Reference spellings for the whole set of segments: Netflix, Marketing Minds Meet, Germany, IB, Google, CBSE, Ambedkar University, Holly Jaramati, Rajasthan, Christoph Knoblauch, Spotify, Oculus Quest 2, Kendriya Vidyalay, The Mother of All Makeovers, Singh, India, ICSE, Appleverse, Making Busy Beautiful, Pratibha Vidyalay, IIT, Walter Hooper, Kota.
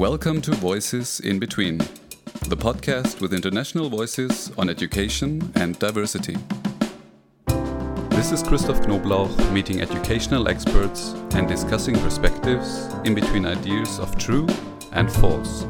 Welcome to Voices in Between, the podcast with international voices on education and diversity. This is Christoph Knoblauch meeting educational experts and discussing perspectives in between ideas of true and false.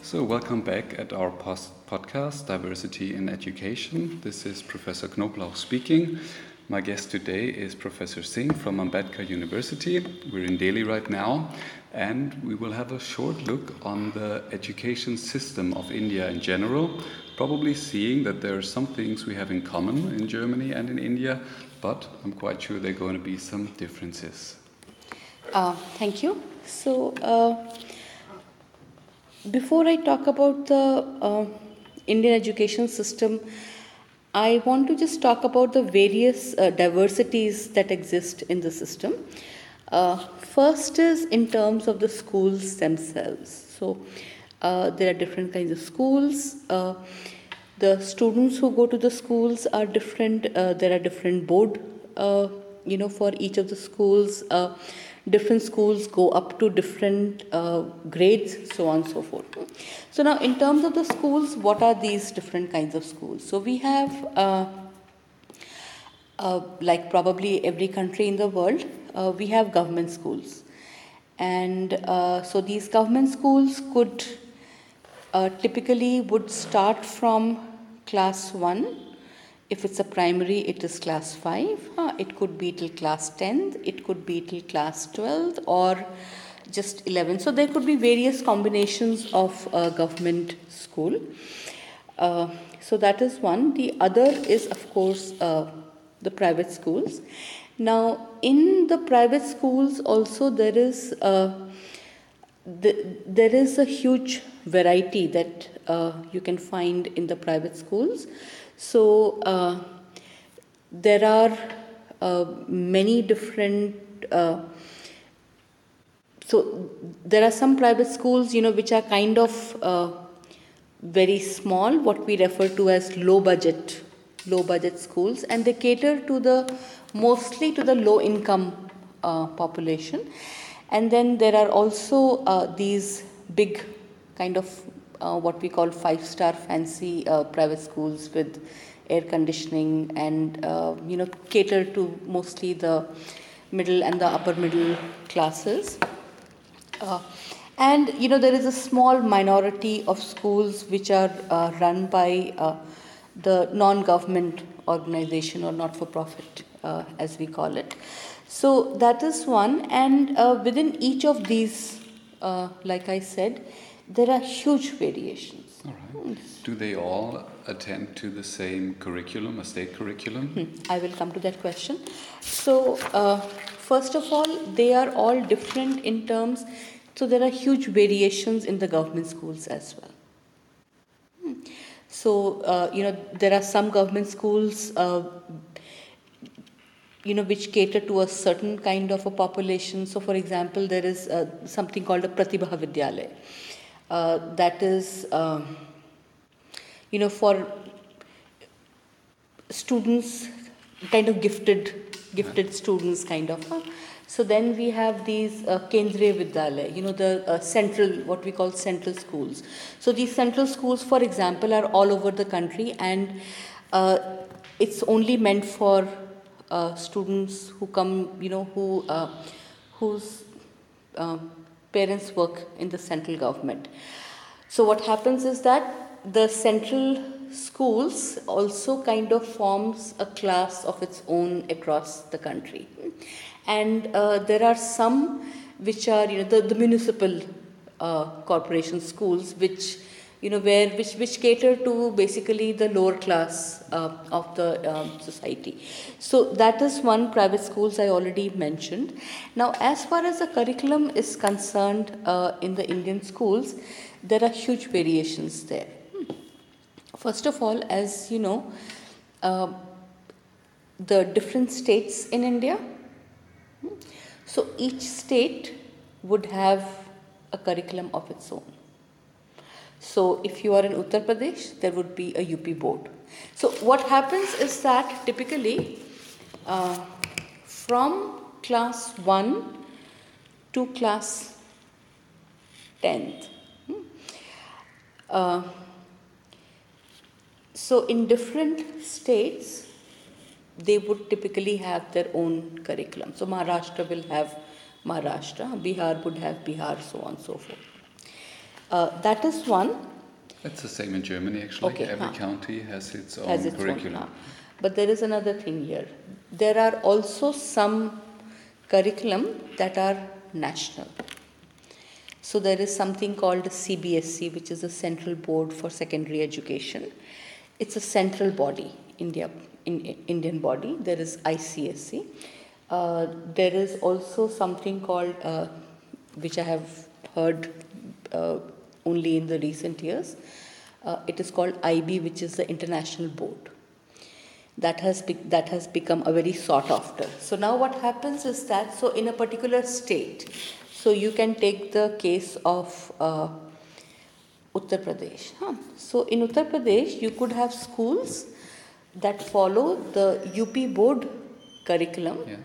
So welcome back at our podcast, Diversity in Education. This is Professor Knoblauch speaking. My guest today is Professor Singh from Ambedkar University. We're in Delhi right now, and we will have a short look on the education system of India in general, probably seeing that there are some things we have in common in Germany and in India, but I'm quite sure there are going to be some differences. Thank you. So, before I talk about the Indian education system, I want to just talk about the various diversities that exist in the system. First is in terms of the schools themselves. So there are different kinds of schools. The students who go to the schools are different. There are different board, for each of the schools. Different schools go up to different grades, so on and so forth. So now in terms of the schools, what are these different kinds of schools? So we have, like probably every country in the world, we have government schools. And so these government schools could typically would start from class 1. If it's a primary, it is class 5. It could be till class 10th. It could be till class 12th or just 11th. So there could be various combinations of government school. So that is one. The other is, of course, the private schools. Now, in the private schools also there is a huge variety that you can find in the private schools. So there are many different. So there are some private schools, which are kind of very small, what we refer to as low budget schools, and they cater to mostly to the low income population. And then there are also these big kind of. What we call 5-star fancy private schools with air conditioning and cater to mostly the middle and the upper middle classes. And there is a small minority of schools which are run by the non-government organization or not-for-profit as we call it. So that is one, and within each of these, like I said, there are huge variations. All right. Do they all attend to the same curriculum, a state curriculum? I will come to that question. So, first of all, they are all different in terms. So, there are huge variations in the government schools as well. So, there are some government schools, which cater to a certain kind of a population. So, for example, there is something called a Pratibha Vidyalay. That is, for students, kind of gifted students, kind of. So then we have these Kendriya Vidyalay, the what we call central schools. So these central schools, for example, are all over the country, and it's only meant for students who come, whose parents work in the central government. So what happens is that the central schools also kind of forms a class of its own across the country. And there are some which are, the municipal corporation schools which cater to basically the lower class of the society. So that is one private schools I already mentioned. Now, as far as the curriculum is concerned in the Indian schools, there are huge variations there. First of all, as you know, the different states in India. So each state would have a curriculum of its own. So if you are in Uttar Pradesh, there would be a UP board. So what happens is that typically from class 1 to class 10th. So in different states, they would typically have their own curriculum. So Maharashtra will have Maharashtra, Bihar would have Bihar, so on and so forth. That is one. It's the same in Germany, actually. Okay, every county has its own curriculum. But there is another thing here. There are also some curriculum that are national. So there is something called CBSE, which is a Central Board for Secondary Education. It's a central body, Indian body. There is ICSE. There is also something called, which I have heard only in the recent years. It is called IB, which is the International Board. That has become a very sought after. So now what happens is that, so in a particular state, so you can take the case of Uttar Pradesh. So in Uttar Pradesh, you could have schools that follow the UP board curriculum. Yes.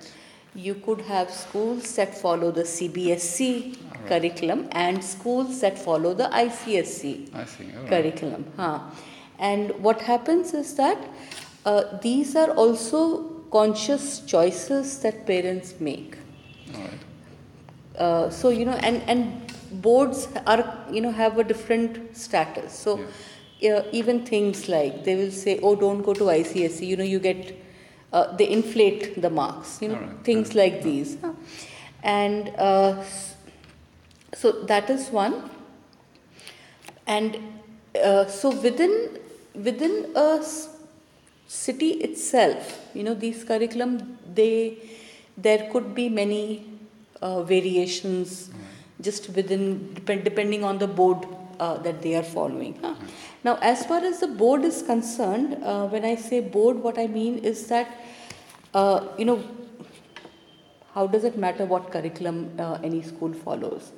You could have schools that follow the CBSE curriculum and schools that follow the ICSE curriculum. And what happens is that these are also conscious choices that parents make. So, and boards are, have a different status. So even things like they will say, oh, don't go to ICSE, you get, they inflate the marks, things like these. And so that is one. And so within a city itself, these curriculum, there could be many variations just within, depending on the board that they are following. Now, as far as the board is concerned, when I say board, what I mean is that, how does it matter what curriculum any school follows?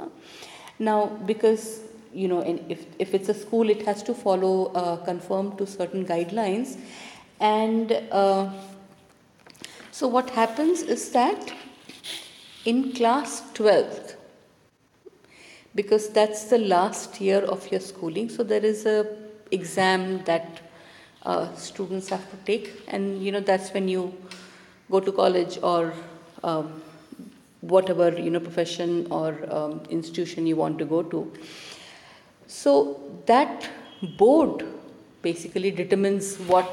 Now, because, and if it's a school, it has to follow, conform to certain guidelines. And so what happens is that in class 12th, because that's the last year of your schooling, so there is a exam that students have to take, and that's when you go to college or whatever profession or institution you want to go to. So that board basically determines what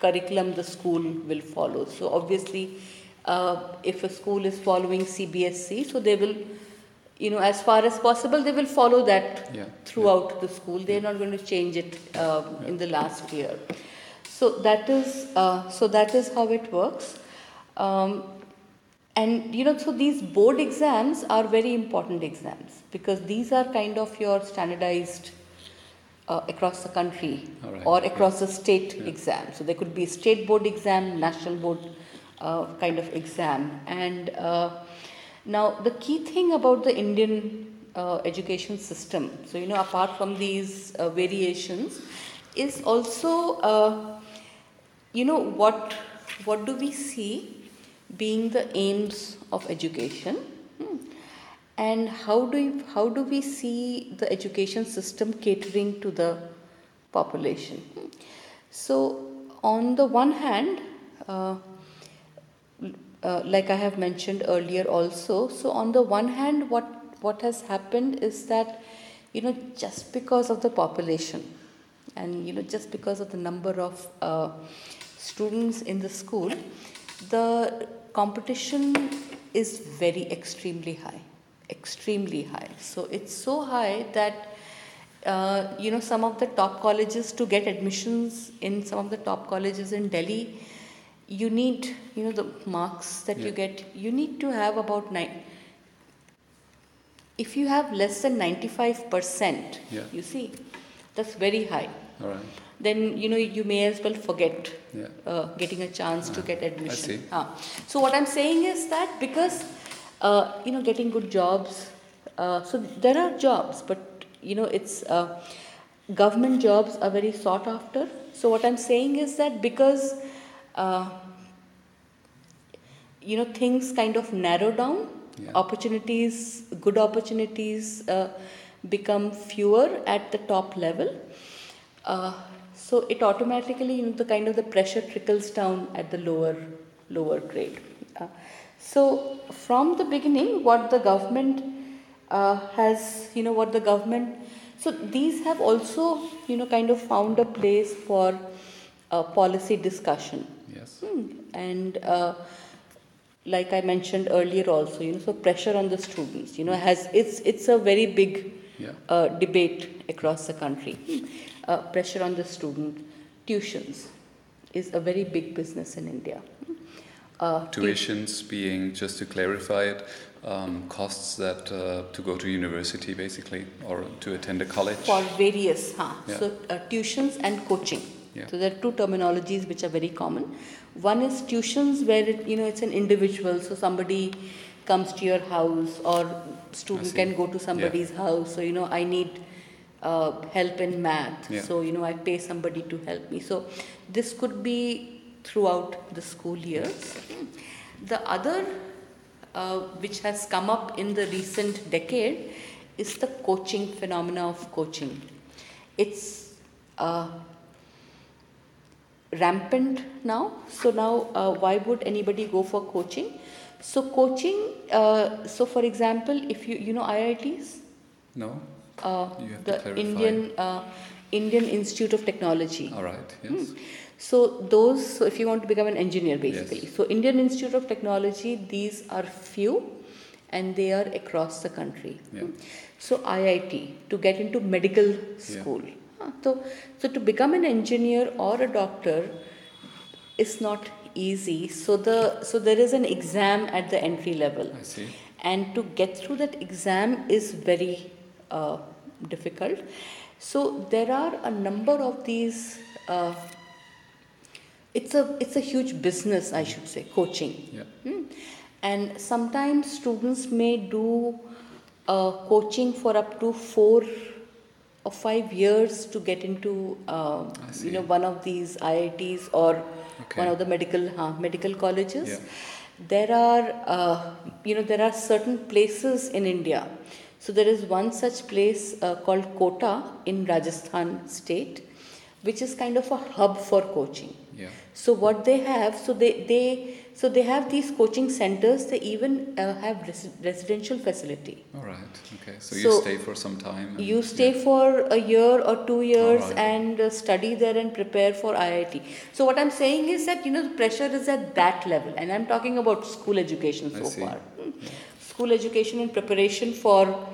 curriculum the school will follow. So obviously, if a school is following CBSE, so they will, as far as possible, they will follow that throughout the school. They're not going to change it in the last year. So that is how it works. And so these board exams are very important exams because these are kind of your standardized across the country or across the state exam. So there could be state board exam, national board kind of exam. And now the key thing about the Indian education system, so apart from these variations, is also what do we see being the aims of education? And how do we see the education system catering to the population? So on the one hand, like I have mentioned earlier also, so on the one hand, what has happened is that, just because of the population and, just because of the number of students in the school, the competition is extremely high. So it's so high that, some of the top colleges, to get admissions in some of the top colleges in Delhi, you need, the marks that you get, you need to have about if you have less than 95%, you see, that's very high. All right. Then, you may as well forget getting a chance to get admission. So what I'm saying is that because getting good jobs. So there are jobs, but it's government jobs are very sought after. So what I'm saying is that because things kind of narrow down, opportunities, good opportunities become fewer at the top level. So it automatically, the kind of the pressure trickles down at the lower grade. So from the beginning, what the government has, what the government, so these have also, kind of found a place for policy discussion. Yes. And like I mentioned earlier also, so pressure on the students, has, it's a very big debate across the country. Pressure on the student. Tuitions is a very big business in India. Tuitions being, just to clarify it, costs that to go to university basically, or to attend a college. For various, So tuitions and coaching. Yeah. So there are two terminologies which are very common. One is tuitions, where it, it's an individual, so somebody comes to your house, or student can go to somebody's house. So I need help in math, so I pay somebody to help me. So this could be throughout the school years. The other, which has come up in the recent decade, is the coaching phenomena of coaching. It's rampant now. So now, why would anybody go for coaching? So coaching, so for example, if you know IITs? No, you have to clarify. Indian Institute of Technology. All right, yes. So if you want to become an engineer basically. Yes. So Indian Institute of Technology, these are few and they are across the country. Yeah. So IIT, to get into medical school. Yeah. So to become an engineer or a doctor is not easy. So there is an exam at the entry level. I see. And to get through that exam is very difficult. So there are a number of these. It's a huge business, I should say, coaching. Yeah. And sometimes students may do coaching for up to 4 or 5 years to get into one of these IITs or one of the medical colleges. Yeah. There are certain places in India. So there is one such place called Kota in Rajasthan state, which is kind of a hub for coaching. Yeah. So what they have, so they have these coaching centers. They even have residential facility. All right. Okay. So you stay for some time. You stay for a year or 2 years and study there and prepare for IIT. So what I'm saying is that the pressure is at that level, and I'm talking about school education so far. Yeah. School education and preparation for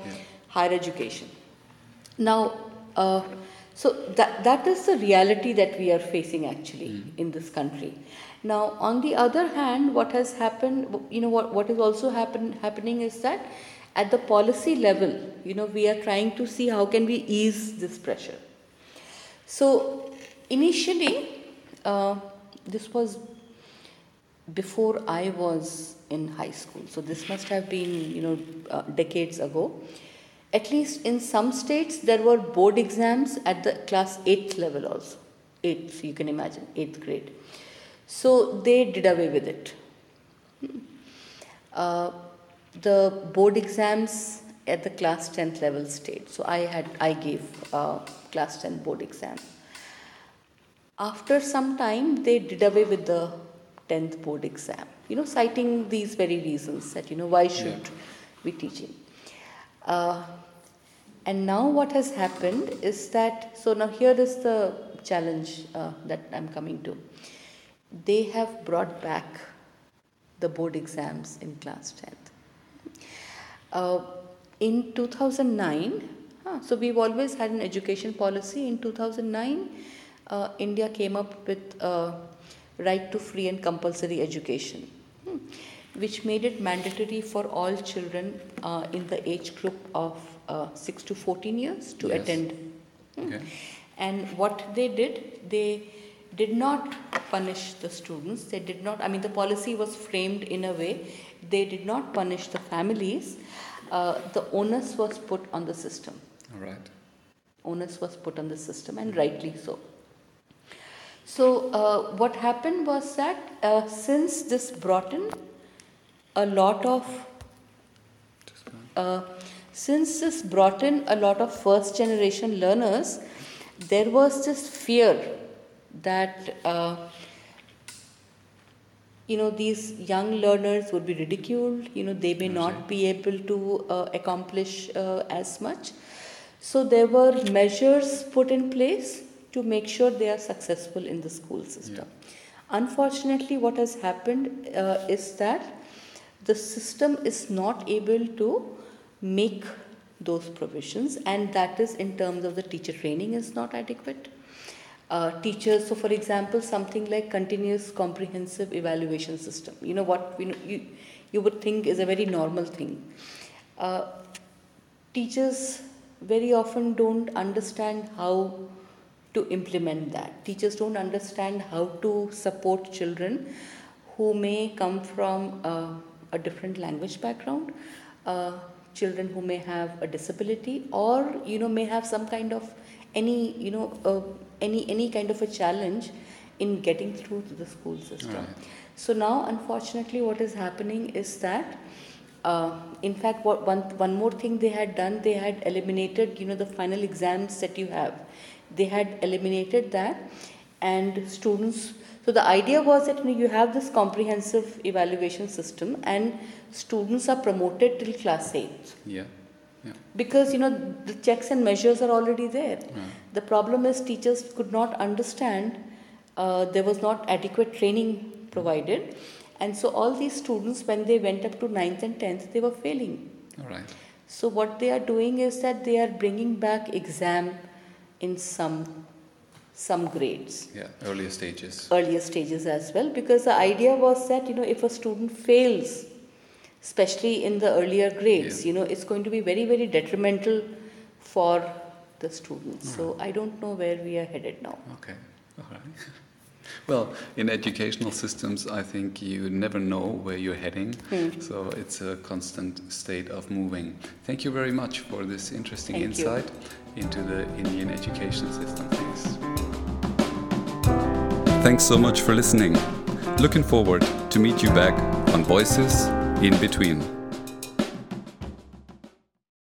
higher education. Now. So that is the reality that we are facing actually in this country. Now, on the other hand, what has happened, what is also happening is that at the policy level, we are trying to see how can we ease this pressure. So initially, this was before I was in high school. So this must have been, decades ago. At least in some states, there were board exams at the class 8th level also. 8th, you can imagine, 8th grade. So they did away with it. The board exams at the class 10th level stayed. So I gave class 10 board exam. After some time, they did away with the 10th board exam. Citing these very reasons that, why should we teach it? And now what has happened is that, so now here is the challenge that I'm coming to. They have brought back the board exams in class 10th. In 2009, so we've always had an education policy. In 2009, India came up with a right to free and compulsory education, which made it mandatory for all children in the age group of 6 to 14 years to attend. Okay. And what they did not punish the students. They did not, the policy was framed in a way, they did not punish the families. The onus was put on the system. All right. Onus was put on the system, and rightly so. So what happened was that since this brought in a lot of since this brought in a lot of first generation learners, there was this fear that these young learners would be ridiculed, they may not be able to accomplish as much. So there were measures put in place to make sure they are successful in the school system. Yeah. Unfortunately, what has happened is that the system is not able to make those provisions, and that is in terms of the teacher training is not adequate. Teachers, so for example, something like continuous comprehensive evaluation system, what you would think is a very normal thing. Teachers very often don't understand how to implement that. Teachers don't understand how to support children who may come from a different language background, children who may have a disability, or may have some kind of any kind of a challenge in getting through to the school system. Right. So now, unfortunately, what is happening is that in fact, one more thing they had done, they had eliminated the final exams that you have. They had eliminated that, and students, so the idea was that you have this comprehensive evaluation system and students are promoted till class 8. Yeah. Because the checks and measures are already there. Yeah. The problem is teachers could not understand, there was not adequate training provided, and so all these students, when they went up to 9th and 10th, they were failing. All right. So what they are doing is that they are bringing back exam in some grades. Yeah, earlier stages. Earlier stages as well, because the idea was that, if a student fails, especially in the earlier grades, it's going to be very, very detrimental for the students. Right. So I don't know where we are headed now. Okay, all right. Well, in educational systems, I think you never know where you're heading. So it's a constant state of moving. Thank you very much for this interesting insight into the Indian education system. Thanks so much for listening. Looking forward to meet you back on Voices in Between.